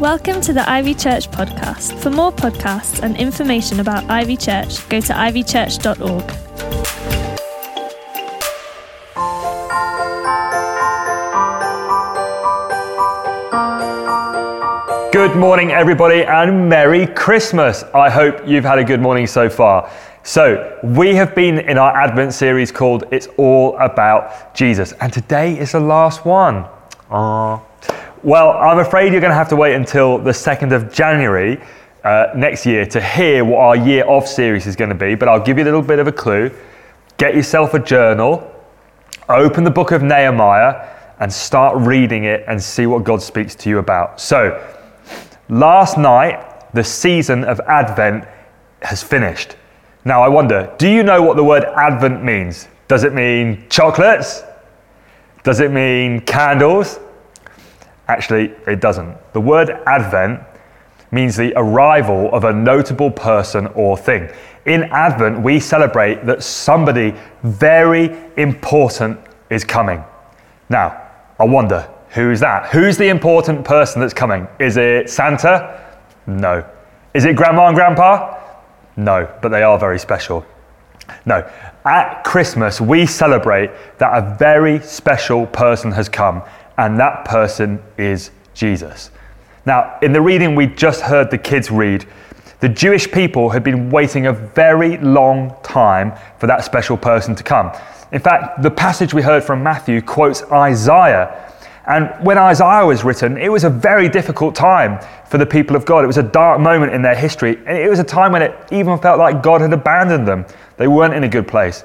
Welcome to the Ivy Church podcast. For more podcasts and information about Ivy Church, go to ivychurch.org. Good morning, everybody, and Merry Christmas. I hope you've had a good morning so far. So we have been in our Advent series called It's All About Jesus, and today is the last one. Well, I'm afraid you're going to have to wait until the 2nd of January next year to hear what our year off series is going to be, but I'll give you a little bit of a clue. Get yourself a journal, open the book of Nehemiah, and start reading it and see what God speaks to you about. So last night, the season of Advent has finished. Now I wonder, do you know what the word Advent means? Does it mean chocolates? Does it mean candles? Actually, it doesn't. The word Advent means the arrival of a notable person or thing. In Advent, we celebrate that somebody very important is coming. Now, I wonder, who is that? Who's the important person that's coming? Is it Santa? No. Is it Grandma and Grandpa? No, but they are very special. No. At Christmas, we celebrate that a very special person has come, and that person is Jesus. Now, in the reading we just heard the kids read, the Jewish people had been waiting a very long time for that special person to come. In fact, the passage we heard from Matthew quotes Isaiah. And when Isaiah was written, it was a very difficult time for the people of God. It was a dark moment in their history. And it was a time when it even felt like God had abandoned them. They weren't in a good place.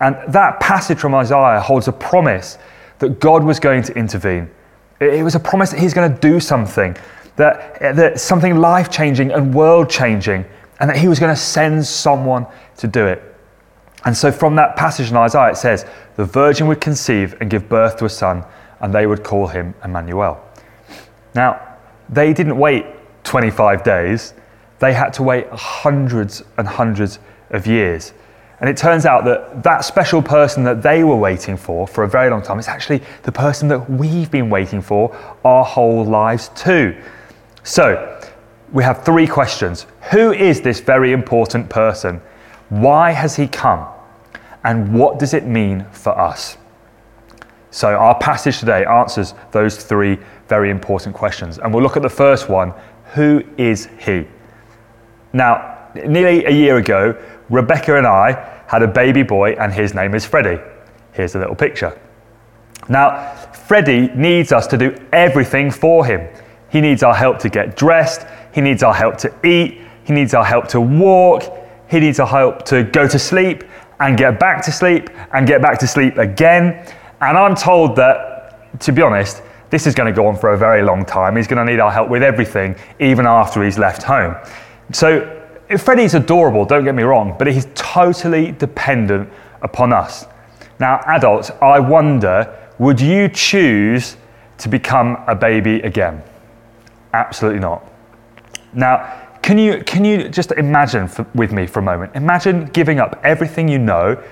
And that passage from Isaiah holds a promise that God was going to intervene. It was a promise that he's going to do something, that something life-changing and world-changing, and that he was going to send someone to do it. And so from that passage in Isaiah, it says, the virgin would conceive and give birth to a son, and they would call him Emmanuel. Now, they didn't wait 25 days. They had to wait hundreds and hundreds of years. And it turns out that that special person that they were waiting for a very long time, is actually the person that we've been waiting for our whole lives too. So, we have three questions. Who is this very important person? Why has he come? And what does it mean for us? So our passage today answers those three very important questions. And we'll look at the first one, who is he? Now, nearly a year ago, Rebecca and I had a baby boy, and his name is Freddie. Here's a little picture. Now, Freddie needs us to do everything for him. He needs our help to get dressed. He needs our help to eat. He needs our help to walk. He needs our help to go to sleep and get back to sleep and get back to sleep again. And I'm told that, to be honest, this is going to go on for a very long time. He's going to need our help with everything, even after he's left home. So Freddie's adorable, don't get me wrong, but he's totally dependent upon us. Now, adults, I wonder, would you choose to become a baby again? Absolutely not. Now, can you just imagine with me for a moment? Imagine giving up everything you know,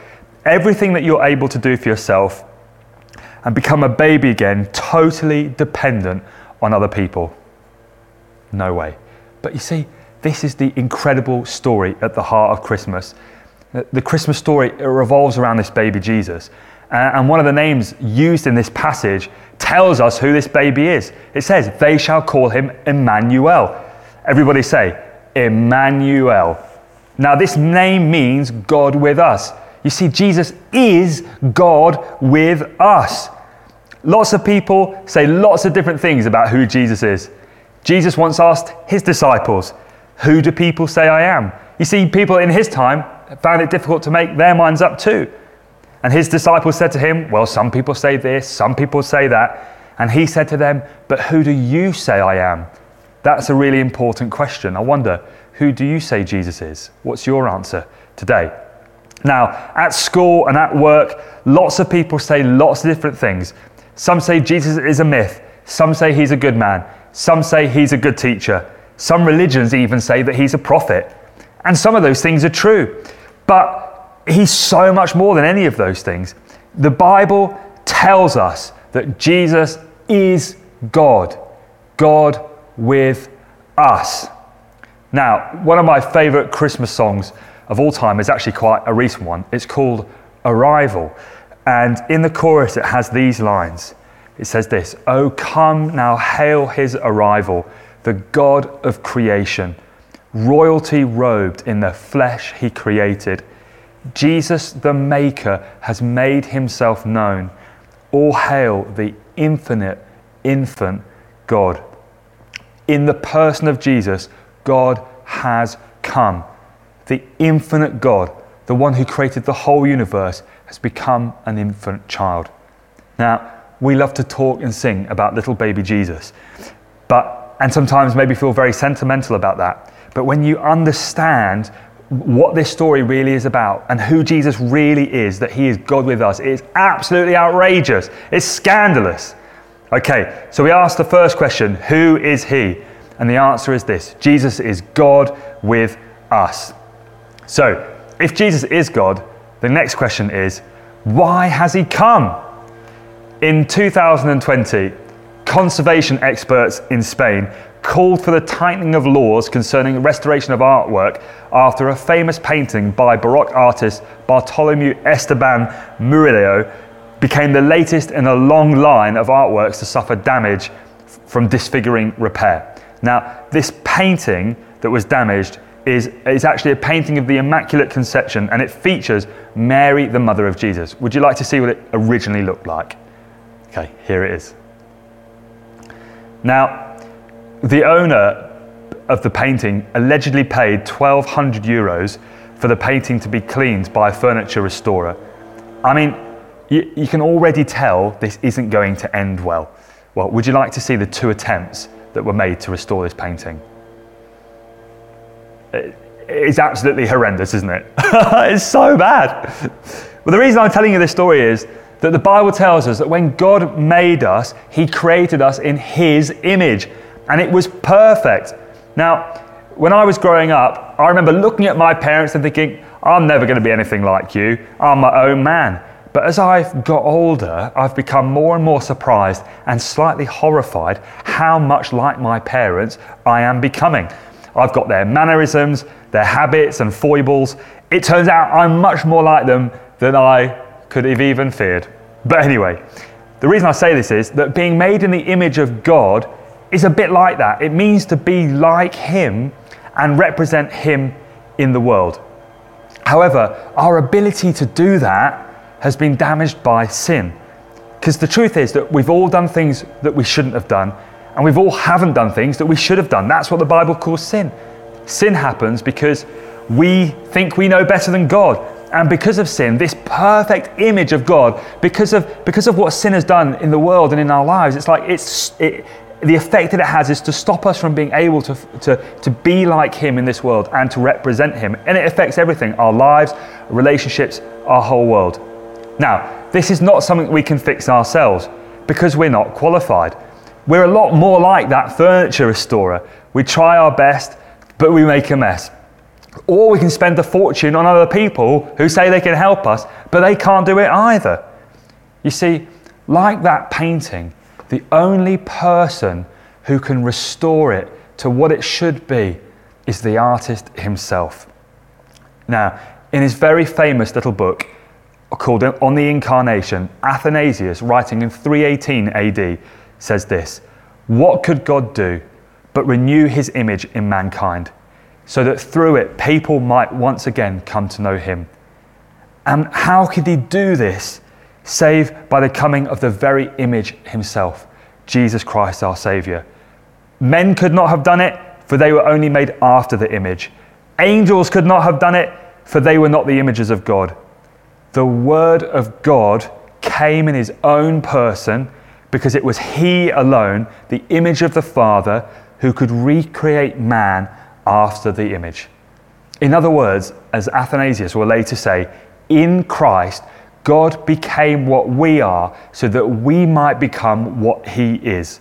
everything that you're able to do for yourself, and become a baby again, totally dependent on other people. No way. But you see, this is the incredible story at the heart of Christmas. The Christmas story, it revolves around this baby Jesus. And one of the names used in this passage tells us who this baby is. It says, they shall call him Emmanuel. Everybody say, Emmanuel. Now this name means God with us. You see, Jesus is God with us. Lots of people say lots of different things about who Jesus is. Jesus once asked his disciples, who do people say I am? You see, people in his time found it difficult to make their minds up too. And his disciples said to him, well, some people say this, some people say that. And he said to them, but who do you say I am? That's a really important question. I wonder, who do you say Jesus is? What's your answer today? Now, at school and at work, lots of people say lots of different things. Some say Jesus is a myth. Some say he's a good man. Some say he's a good teacher. Some religions even say that he's a prophet. And some of those things are true. But he's so much more than any of those things. The Bible tells us that Jesus is God, God with us. Now, one of my favorite Christmas songs of all time is actually quite a recent one. It's called Arrival. And in the chorus, it has these lines. It says this, "Oh, come now, hail his arrival, the God of creation, royalty robed in the flesh he created. Jesus, the maker, has made himself known. All hail the infinite, infant God." In the person of Jesus, God has come. The infinite God, the one who created the whole universe, has become an infant child. Now, we love to talk and sing about little baby Jesus, and sometimes maybe feel very sentimental about that. But when you understand what this story really is about and who Jesus really is, that he is God with us, it is absolutely outrageous. It's scandalous. Okay, so we asked the first question, who is he? And the answer is this, Jesus is God with us. So, if Jesus is God, the next question is, why has he come? In 2020, conservation experts in Spain called for the tightening of laws concerning restoration of artwork after a famous painting by Baroque artist Bartolomé Esteban Murillo became the latest in a long line of artworks to suffer damage from disfiguring repair. Now, this painting that was damaged is actually a painting of the Immaculate Conception, and it features Mary, the mother of Jesus. Would you like to see what it originally looked like? Okay, here it is. Now, the owner of the painting allegedly paid 1,200 euros for the painting to be cleaned by a furniture restorer. I mean, you can already tell this isn't going to end well. Well, would you like to see the two attempts that were made to restore this painting? It's absolutely horrendous, isn't it? It's so bad. Well, the reason I'm telling you this story is that the Bible tells us that when God made us, he created us in his image, and it was perfect. Now, when I was growing up, I remember looking at my parents and thinking, I'm never going to be anything like you. I'm my own man. But as I've got older, I've become more and more surprised and slightly horrified how much like my parents I am becoming. I've got their mannerisms, their habits and foibles. It turns out I'm much more like them than I could have even feared. But anyway, the reason I say this is that being made in the image of God is a bit like that. It means to be like him and represent him in the world. However, our ability to do that has been damaged by sin. Because the truth is that we've all done things that we shouldn't have done, and we've all haven't done things that we should have done. That's what the Bible calls sin. Sin happens because we think we know better than God. And because of sin, this perfect image of God, because of what sin has done in the world and in our lives, the effect that it has is to stop us from being able to be like him in this world and to represent him. And it affects everything, our lives, relationships, our whole world. Now, this is not something we can fix ourselves because we're not qualified. We're a lot more like that furniture restorer. We try our best, but we make a mess. Or we can spend a fortune on other people who say they can help us, but they can't do it either. You see, like that painting, the only person who can restore it to what it should be is the artist himself. Now, in his very famous little book, called On the Incarnation, Athanasius, writing in 318 AD, says this, "What could God do but renew his image in mankind, so that through it people might once again come to know him? And how could he do this, save by the coming of the very image himself, Jesus Christ our Saviour? Men could not have done it, for they were only made after the image. Angels could not have done it, for they were not the images of God. The Word of God came in his own person because it was he alone, the image of the Father, who could recreate man after the image." In other words, as Athanasius will later say, in Christ, God became what we are so that we might become what he is.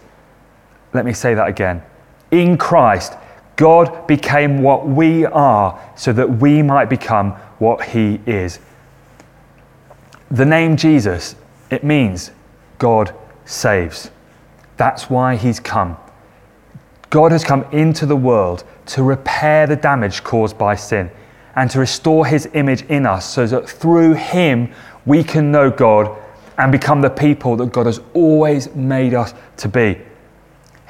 Let me say that again. In Christ, God became what we are so that we might become what he is. The name Jesus, it means God saves. That's why he's come. God has come into the world to repair the damage caused by sin and to restore his image in us so that through him we can know God and become the people that God has always made us to be.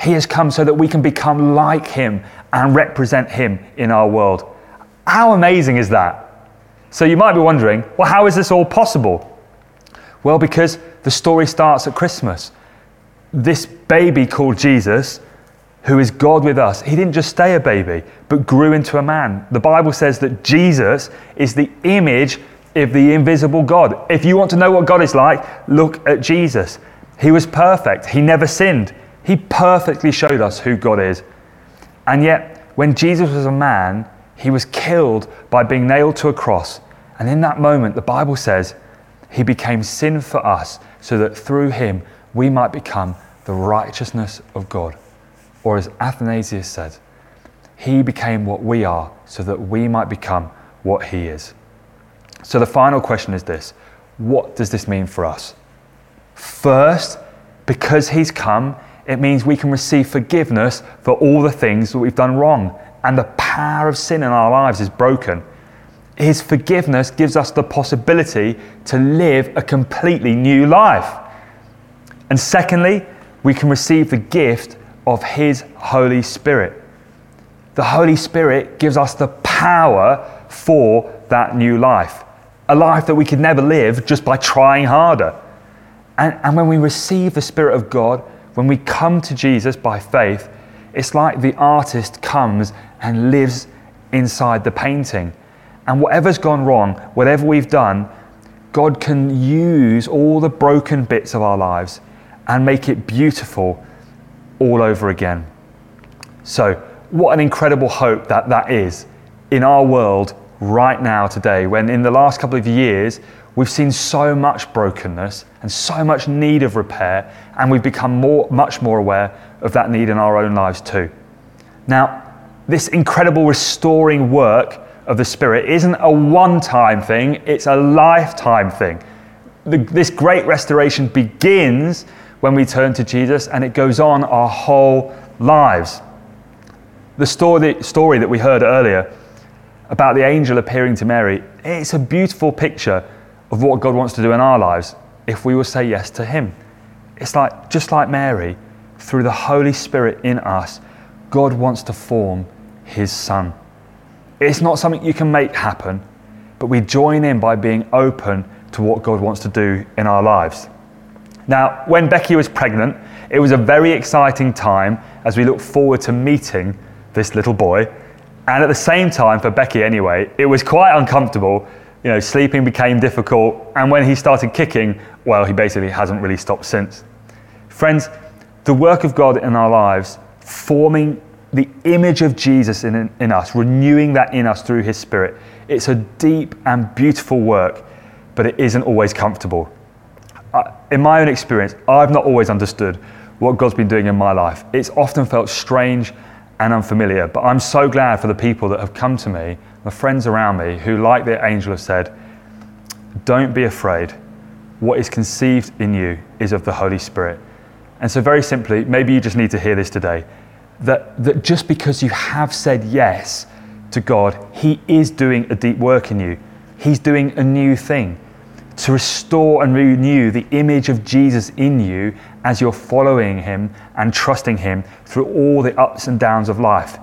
He has come so that we can become like him and represent him in our world. How amazing is that? So you might be wondering, well, how is this all possible? Well, because the story starts at Christmas. This baby called Jesus, who is God with us, he didn't just stay a baby, but grew into a man. The Bible says that Jesus is the image of the invisible God. If you want to know what God is like, look at Jesus. He was perfect. He never sinned. He perfectly showed us who God is. And yet, when Jesus was a man, he was killed by being nailed to a cross. And in that moment, the Bible says, he became sin for us so that through him we might become the righteousness of God. Or as Athanasius said, he became what we are so that we might become what he is. So the final question is this: what does this mean for us? First, because he's come, it means we can receive forgiveness for all the things that we've done wrong, and the power of sin in our lives is broken. His forgiveness gives us the possibility to live a completely new life. And secondly, we can receive the gift of his Holy Spirit. The Holy Spirit gives us the power for that new life, a life that we could never live just by trying harder. And when we receive the Spirit of God, when we come to Jesus by faith, it's like the artist comes and lives inside the painting. And whatever's gone wrong, whatever we've done, God can use all the broken bits of our lives and make it beautiful all over again. So what an incredible hope that is in our world right now today, when in the last couple of years, we've seen so much brokenness and so much need of repair, and we've become much more aware of that need in our own lives too. Now, this incredible restoring work of the Spirit isn't a one-time thing, it's a lifetime thing. This great restoration begins when we turn to Jesus, and it goes on our whole lives. The story that we heard earlier about the angel appearing to Mary, it's a beautiful picture of what God wants to do in our lives if we will say yes to him. It's like, just like Mary, through the Holy Spirit in us, God wants to form his Son. It's not something you can make happen, but we join in by being open to what God wants to do in our lives. Now, when Becky was pregnant, it was a very exciting time as we look forward to meeting this little boy. And at the same time, for Becky anyway, it was quite uncomfortable. You know, sleeping became difficult, and when he started kicking, well, he basically hasn't really stopped since. Friends, the work of God in our lives, forming the image of Jesus in us, renewing that in us through his Spirit, it's a deep and beautiful work, but it isn't always comfortable. In my own experience, I've not always understood what God's been doing in my life. It's often felt strange and unfamiliar, but I'm so glad for the people that have come to me, the friends around me, who, like the angel, have said, don't be afraid. What is conceived in you is of the Holy Spirit. And so very simply, maybe you just need to hear this today, that just because you have said yes to God, he is doing a deep work in you. He's doing a new thing to restore and renew the image of Jesus in you as you're following him and trusting him through all the ups and downs of life.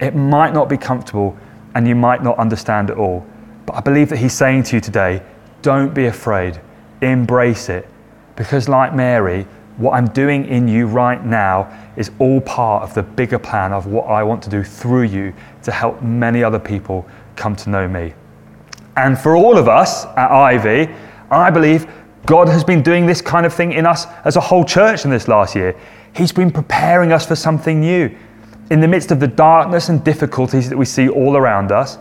It might not be comfortable, and you might not understand it all. But I believe that he's saying to you today, don't be afraid, embrace it. Because like Mary, what I'm doing in you right now is all part of the bigger plan of what I want to do through you to help many other people come to know me. And for all of us at Ivy, I believe God has been doing this kind of thing in us as a whole church in this last year. He's been preparing us for something new. In the midst of the darkness and difficulties that we see all around us,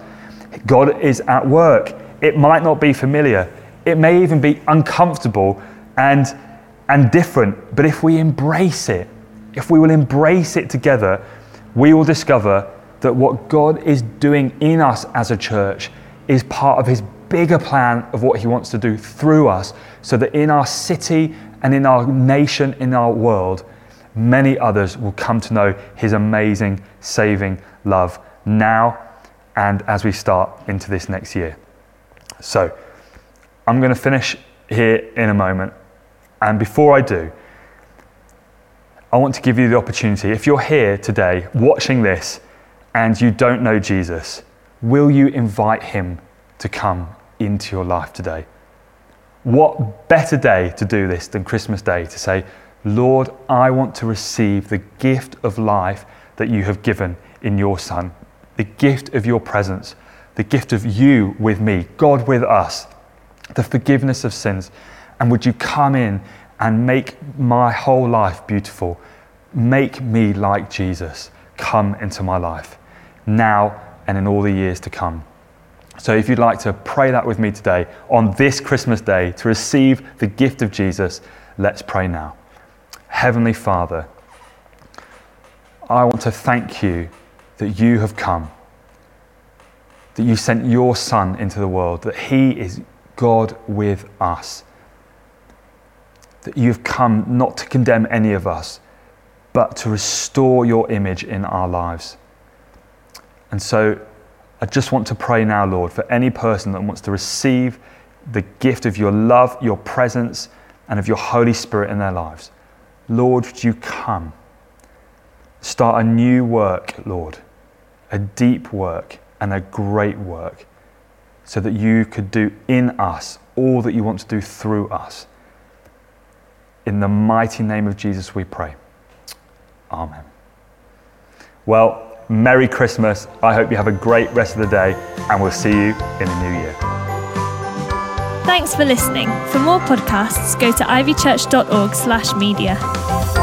God is at work. It might not be familiar. It may even be uncomfortable and different. But if we embrace it, if we will embrace it together, we will discover that what God is doing in us as a church is part of his bigger plan of what he wants to do through us, so that in our city and in our nation, in our world, many others will come to know his amazing, saving love now and as we start into this next year. So I'm going to finish here in a moment. And before I do, I want to give you the opportunity. If you're here today watching this and you don't know Jesus, will you invite him to come into your life today? What better day to do this than Christmas Day, to say, Lord, I want to receive the gift of life that you have given in your Son, the gift of your presence, the gift of you with me, God with us, the forgiveness of sins. And would you come in and make my whole life beautiful? Make me like Jesus. Come into my life now and in all the years to come. So if you'd like to pray that with me today on this Christmas Day to receive the gift of Jesus, let's pray now. Heavenly Father, I want to thank you that you have come, that you sent your Son into the world, that he is God with us, that you've come not to condemn any of us, but to restore your image in our lives. And so I just want to pray now, Lord, for any person that wants to receive the gift of your love, your presence, and of your Holy Spirit in their lives. Lord, would you come? Start a new work, Lord, a deep work and a great work, so that you could do in us all that you want to do through us. In the mighty name of Jesus we pray. Amen. Well, Merry Christmas. I hope you have a great rest of the day, and we'll see you in the new year. Thanks for listening. For more podcasts, go to ivychurch.org/media.